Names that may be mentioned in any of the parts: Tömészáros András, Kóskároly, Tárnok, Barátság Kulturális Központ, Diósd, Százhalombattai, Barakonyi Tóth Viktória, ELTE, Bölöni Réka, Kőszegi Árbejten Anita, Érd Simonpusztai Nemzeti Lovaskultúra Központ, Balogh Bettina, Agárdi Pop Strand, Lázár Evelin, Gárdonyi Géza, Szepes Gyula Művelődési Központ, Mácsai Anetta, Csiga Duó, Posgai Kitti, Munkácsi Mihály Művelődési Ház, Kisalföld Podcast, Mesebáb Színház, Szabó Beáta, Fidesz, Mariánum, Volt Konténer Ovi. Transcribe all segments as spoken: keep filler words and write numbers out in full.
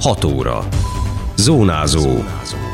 hat óra. Zónázó.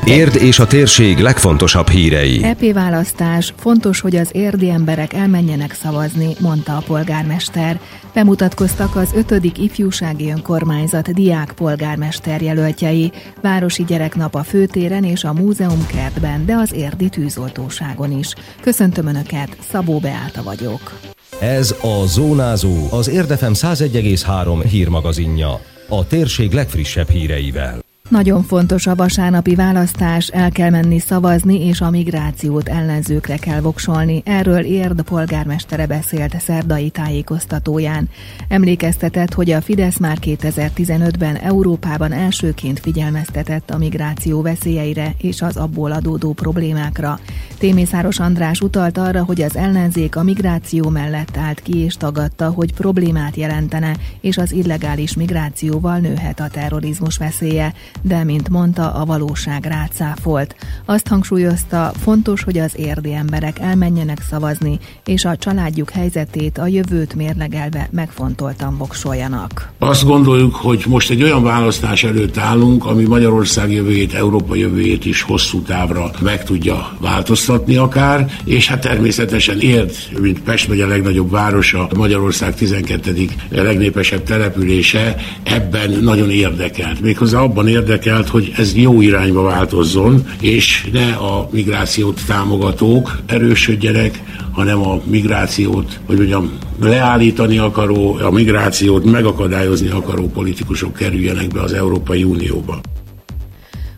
Érd és a térség legfontosabb hírei. é pé választás. Fontos, hogy az érdi emberek elmenjenek szavazni, mondta a polgármester. Bemutatkoztak az ötödik ifjúsági önkormányzat diák polgármester jelöltjei. Városi gyereknap a főtéren és a múzeumkertben, de az érdi tűzoltóságon is. Köszöntöm Önöket, Szabó Beáta vagyok. Ez a Zónázó, az Érd ef em száz egy egész három hírmagazinja. A térség legfrissebb híreivel. Nagyon fontos a vasárnapi választás, el kell menni szavazni, és a migrációt ellenzőkre kell voksolni. Erről Érd polgármestere beszélt szerdai tájékoztatóján. Emlékeztetett, hogy a Fidesz már kétezer-tizenötben Európában elsőként figyelmeztetett a migráció veszélyeire és az abból adódó problémákra. Tömészáros András utalt arra, hogy az ellenzék a migráció mellett állt ki és tagadta, hogy problémát jelentene, és az illegális migrációval nőhet a terrorizmus veszélye. De, mint mondta, a valóság rácáfolt. Azt hangsúlyozta, fontos, hogy az érdi emberek elmenjenek szavazni, és a családjuk helyzetét, a jövőt mérlegelve megfontoltan voksoljanak. Azt gondoljuk, hogy most egy olyan választás előtt állunk, ami Magyarország jövőjét, Európa jövőjét is hosszú távra meg tudja változtatni akár, és hát természetesen Érd, mint Pest megye legnagyobb városa, Magyarország tizenkettedik legnépesebb települése, ebben nagyon érdekelt. Méghozzá abban érdekelt, hogy ez jó irányba változzon, és ne a migrációt támogatók erősödjenek, hanem a migrációt, hogy mondjam, leállítani akaró, a migrációt megakadályozni akaró politikusok kerüljenek be az Európai Unióba.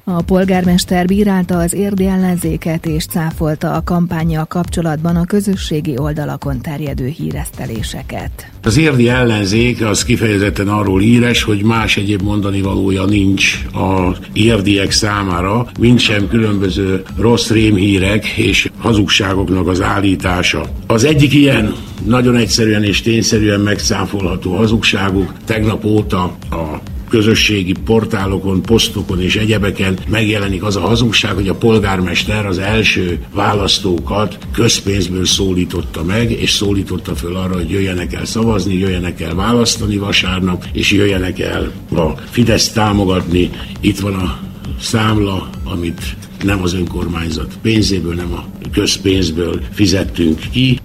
A polgármester bírálta az érdi ellenzéket és cáfolta a kampánnyal kapcsolatban a közösségi oldalakon terjedő híreszteléseket. Az érdi ellenzék az kifejezetten arról híres, hogy más egyéb mondani valója nincs az érdiek számára, mintsem különböző rossz rémhírek és hazugságoknak az állítása. Az egyik ilyen nagyon egyszerűen és tényszerűen megcáfolható hazugságuk tegnap óta a közösségi portálokon, posztokon és egyebeken megjelenik az a hazugság, hogy a polgármester az első választókat közpénzből szólította meg, és szólította föl arra, hogy jöjjenek el szavazni, jöjjenek el választani vasárnap, és jöjjenek el a Fideszt támogatni. Itt van a számla, amit nem az önkormányzat pénzéből, nem a közpénzből fizettünk ki.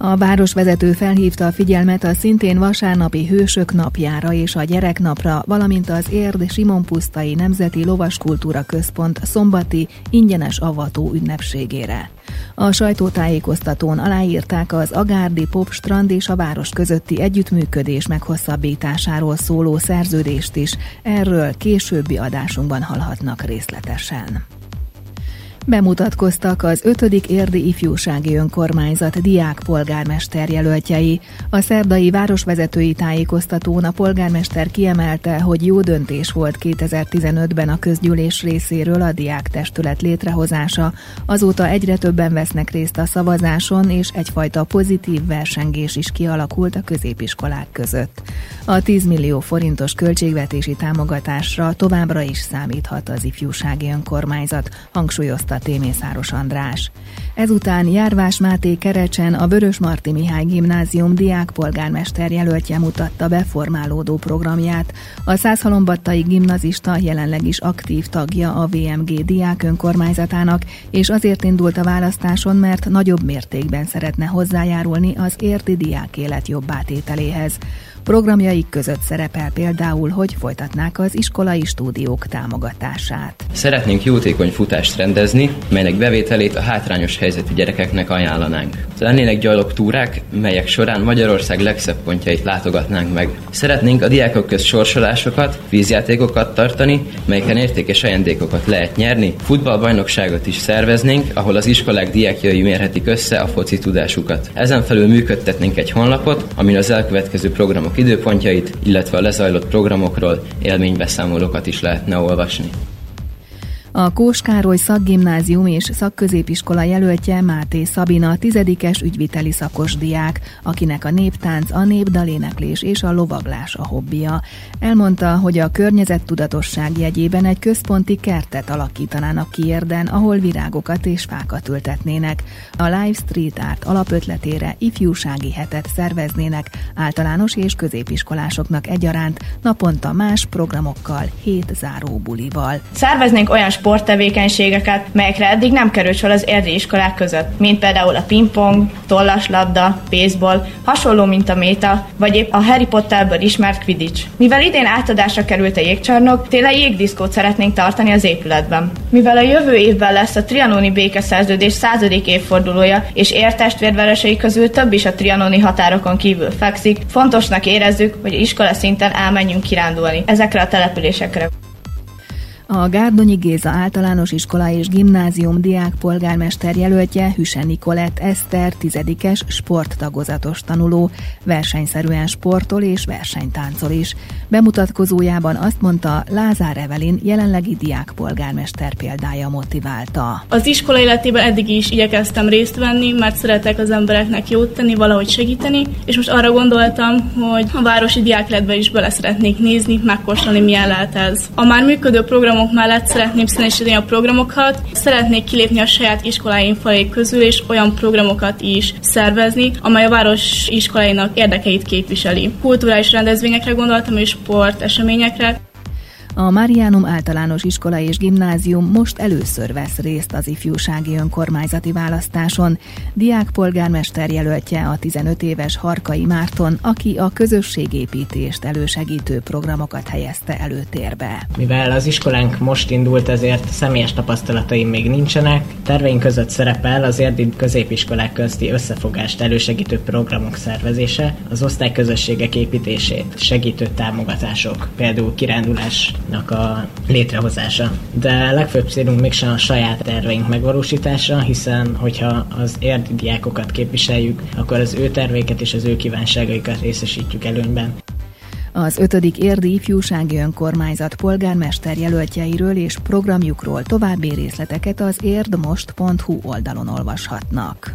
A városvezető felhívta a figyelmet a szintén vasárnapi Hősök napjára és a Gyereknapra, valamint az Érd Simonpusztai Nemzeti Lovaskultúra Központ szombati ingyenes avató ünnepségére. A sajtótájékoztatón aláírták az Agárdi Pop Strand és a város közötti együttműködés meghosszabbításáról szóló szerződést is, erről későbbi adásunkban hallhatnak részletesen. Bemutatkoztak az ötödik érdi ifjúsági önkormányzat diák polgármester jelöltjei. A szerdai városvezetői tájékoztatón a polgármester kiemelte, hogy jó döntés volt kétezer-tizenötben a közgyűlés részéről a diáktestület létrehozása. Azóta egyre többen vesznek részt a szavazáson, és egyfajta pozitív versengés is kialakult a középiskolák között. A tíz millió forintos költségvetési támogatásra továbbra is számíthat az ifjúsági önkormányzat, hangsúlyozta Tömészáros András. Ezután Járvás Máté Kerecsen, a Vörösmarty Mihály Gimnázium diákpolgármester jelöltje mutatta be formálódó programját. A százhalombattai gimnazista jelenleg is aktív tagja a vé em gé diák önkormányzatának, és azért indult a választáson, mert nagyobb mértékben szeretne hozzájárulni az érdi diák élet jobbátételéhez. Programjaik között szerepel például, hogy folytatnák az iskolai stúdiók támogatását. Szeretnénk jótékony futást rendezni, melynek bevételét a hátrányos helyzetű gyerekeknek ajánlanánk. Lennének gyalogtúrák, melyek során Magyarország legszebb pontjait látogatnánk meg. Szeretnénk a diákok közt sorsolásokat, vízjátékokat tartani, melyeken értékes ajándékokat lehet nyerni, futballbajnokságot is szerveznénk, ahol az iskolák diákjai mérhetik össze a foci tudásukat. Ezen felül működtetnénk egy honlapot, amin az elkövetkező programok időpontjait, illetve a lezajlott programokról élménybeszámolókat is lehetne olvasni. A Kóskároly szakgimnázium és szakközépiskola jelöltje Máté Szabina, tizedikes ügyviteli szakos diák, akinek a néptánc, a népdaléneklés és a lovaglás a hobbija. Elmondta, hogy a környezettudatosság jegyében egy központi kertet alakítanának ki Érden, ahol virágokat és fákat ültetnének. A Live Street Art alapötletére ifjúsági hetet szerveznének, általános és középiskolásoknak egyaránt, naponta más programokkal, hét záróbulival. Szerveznénk olyan sporttevékenységeket, melyekre eddig nem került sor az érdi iskolák között, mint például a pingpong, tollaslabda, baseball, hasonló mint a méta, vagy épp a Harry Potterből ismert Quidditch. Mivel idén átadásra került a jégcsarnok, télen jégdiszkót szeretnénk tartani az épületben. Mivel a jövő évben lesz a trianoni békeszerződés századik évfordulója, és Érd testvérvárosai közül több is a trianoni határokon kívül fekszik, fontosnak érezzük, hogy iskola szinten elmenjünk kirándulni ezekre a településekre. A Gárdonyi Géza általános iskola és gimnázium diákpolgármester jelöltje Hüse Nikolett Eszter, tizedikes sporttagozatos tanuló, versenyszerűen sportol és versenytáncol is. Bemutatkozójában azt mondta, Lázár Evelin jelenlegi diákpolgármester példája motiválta. Az iskola életében eddig is igyekeztem részt venni, mert szeretek az embereknek jót tenni, valahogy segíteni, és most arra gondoltam, hogy a városi diákletbe is bele szeretnék nézni, megkóstolni, milyen lehet ez. A már működő program mellett szeretném színesíteni a programokat, szeretnék kilépni a saját iskoláim falai közül, és olyan programokat is szervezni, amely a város iskoláinak érdekeit képviseli. Kulturális rendezvényekre gondoltam, és sporteseményekre. A Mariánum általános iskola és gimnázium most először vesz részt az ifjúsági önkormányzati választáson. Diákpolgármester jelöltje a tizenöt éves Harkai Márton, aki a közösségépítést elősegítő programokat helyezte előtérbe. Mivel az iskolánk most indult, ezért személyes tapasztalataim még nincsenek. Terveink között szerepel az érdi középiskolák közti összefogást elősegítő programok szervezése, az osztályközösségek építését segítő támogatások, például kirándulás a létrehozása. De legfőbb célunk mégsem a saját terveink megvalósítása, hiszen hogyha az érdi diákokat képviseljük, akkor az ő terveiket és az ő kívánságaikat részesítjük előnyben. Az ötödik érdi ifjúsági önkormányzat polgármester jelöltjeiről és programjukról további részleteket az érd most pont hú oldalon olvashatnak.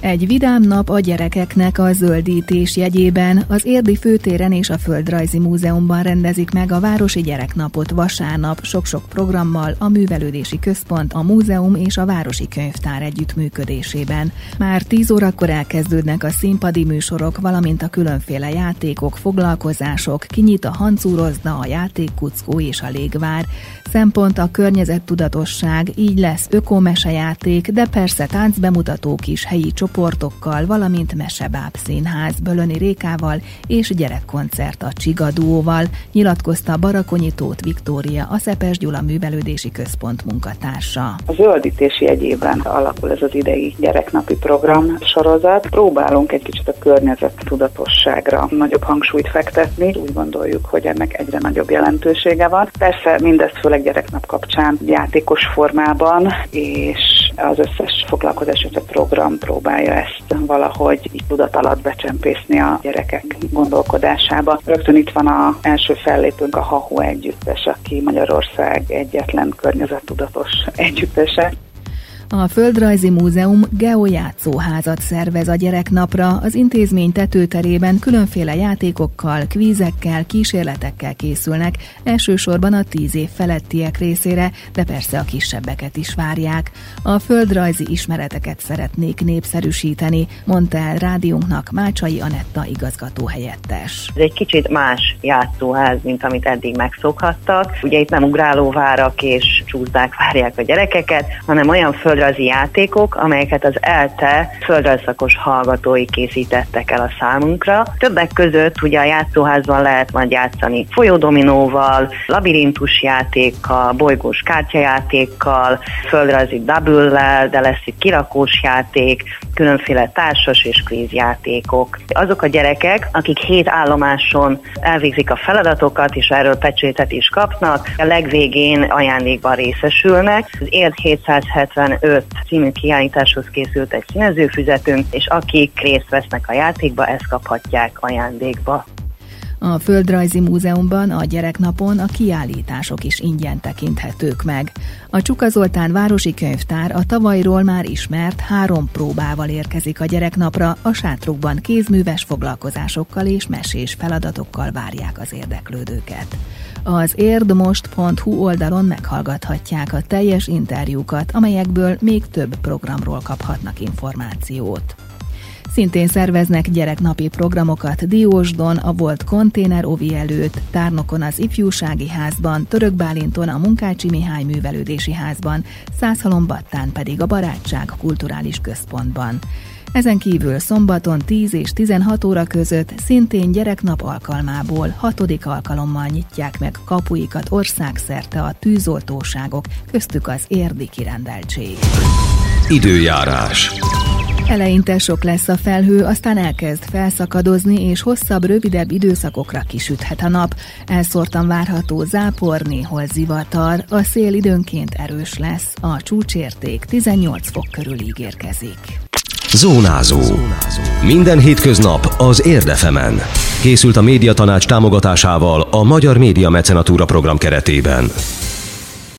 Egy vidám nap a gyerekeknek a zöldítés jegyében az érdi főtéren és a Földrajzi Múzeumban rendezik meg a Városi Gyereknapot vasárnap sok-sok programmal a Művelődési Központ, a Múzeum és a Városi Könyvtár együttműködésében. Már tíz órakor elkezdődnek a színpadi műsorok, valamint a különféle játékok, foglalkozások, kinyit a hancúrozda, a játékkuckó és a légvár. Szempont a környezettudatosság, így lesz ökomesejáték, de persze táncbemutatók is helyi csoportok, portokkal, valamint Mesebáb Színház Bölöni Rékával és gyerekkoncert a Csiga Duóval, nyilatkozta Barakonyi Tóth Viktória, a Szepes Gyula Művelődési Központ munkatársa. A zöldítési jegyében alakul ez az idei gyereknapi program sorozat. Próbálunk egy kicsit a környezettudatosságra nagyobb hangsúlyt fektetni. Úgy gondoljuk, hogy ennek egyre nagyobb jelentősége van. Persze mindezt főleg gyereknap kapcsán játékos formában, és az összes foglalkozás, a program próbál ezt valahogy tudat alatt becsempészni a gyerekek gondolkodásába. Rögtön itt van az első fellépünk, a HAHU együttes, aki Magyarország egyetlen környezettudatos együttese. A Földrajzi Múzeum geojátszóházat szervez a gyereknapra, az intézmény tetőterében különféle játékokkal, kvízekkel, kísérletekkel készülnek, elsősorban a tíz év felettiek részére, de persze a kisebbeket is várják. A földrajzi ismereteket szeretnék népszerűsíteni, mondta el rádiónknak Mácsai Anetta igazgatóhelyettes. Ez egy kicsit más játszóház, mint amit eddig megszokhattak. Ugye itt nem ugrálóvárak és csúszdák várják a gyerekeket, hanem olyan földrajzi földrajzi játékok, amelyeket az ELTE földrajzszakos hallgatói készítettek el a számunkra. Többek között ugye a játszóházban lehet majd játszani folyódominóval, labirintus játékkal, bolygós kártyajátékkal, földrajzi double-lel, de lesz itt kirakós játék, különféle társas és kvízjátékok. Azok a gyerekek, akik hét állomáson elvégzik a feladatokat, és erről pecsétet is kapnak, a legvégén ajándékban részesülnek. Az Érd hétszázhetvenöt című kiállításhoz készült egy színezőfüzetünk, és akik részt vesznek a játékba, ezt kaphatják ajándékba. A Földrajzi Múzeumban a gyereknapon a kiállítások is ingyen tekinthetők meg. A Csuka Zoltán Városi Könyvtár a tavalyról már ismert három próbával érkezik a gyereknapra, a sátrukban kézműves foglalkozásokkal és mesés feladatokkal várják az érdeklődőket. Az érdmost pont hu oldalon meghallgathatják a teljes interjúkat, amelyekből még több programról kaphatnak információt. Szintén szerveznek gyereknapi programokat Diósdon, a Volt Konténer Ovi előtt, Tárnokon az Ifjúsági Házban, Török Bálinton a Munkácsi Mihály Művelődési Házban, Százhalombattán pedig a Barátság Kulturális Központban. Ezen kívül szombaton tíz és tizenhat óra között szintén gyereknap alkalmából hatodik alkalommal nyitják meg kapuikat országszerte a tűzoltóságok, köztük az érdi kirendeltség. Időjárás. Eleinte sok lesz a felhő, aztán elkezd felszakadozni, és hosszabb, rövidebb időszakokra kisüthet a nap. Elszórtan várható zápor, néhol zivatar, a szél időnként erős lesz, a csúcsérték tizennyolc fok körül ígérkezik. Zónázó. Minden hétköznap az Érd ef emen. Készült a Médiatanács támogatásával a Magyar Média Mecenatúra program keretében.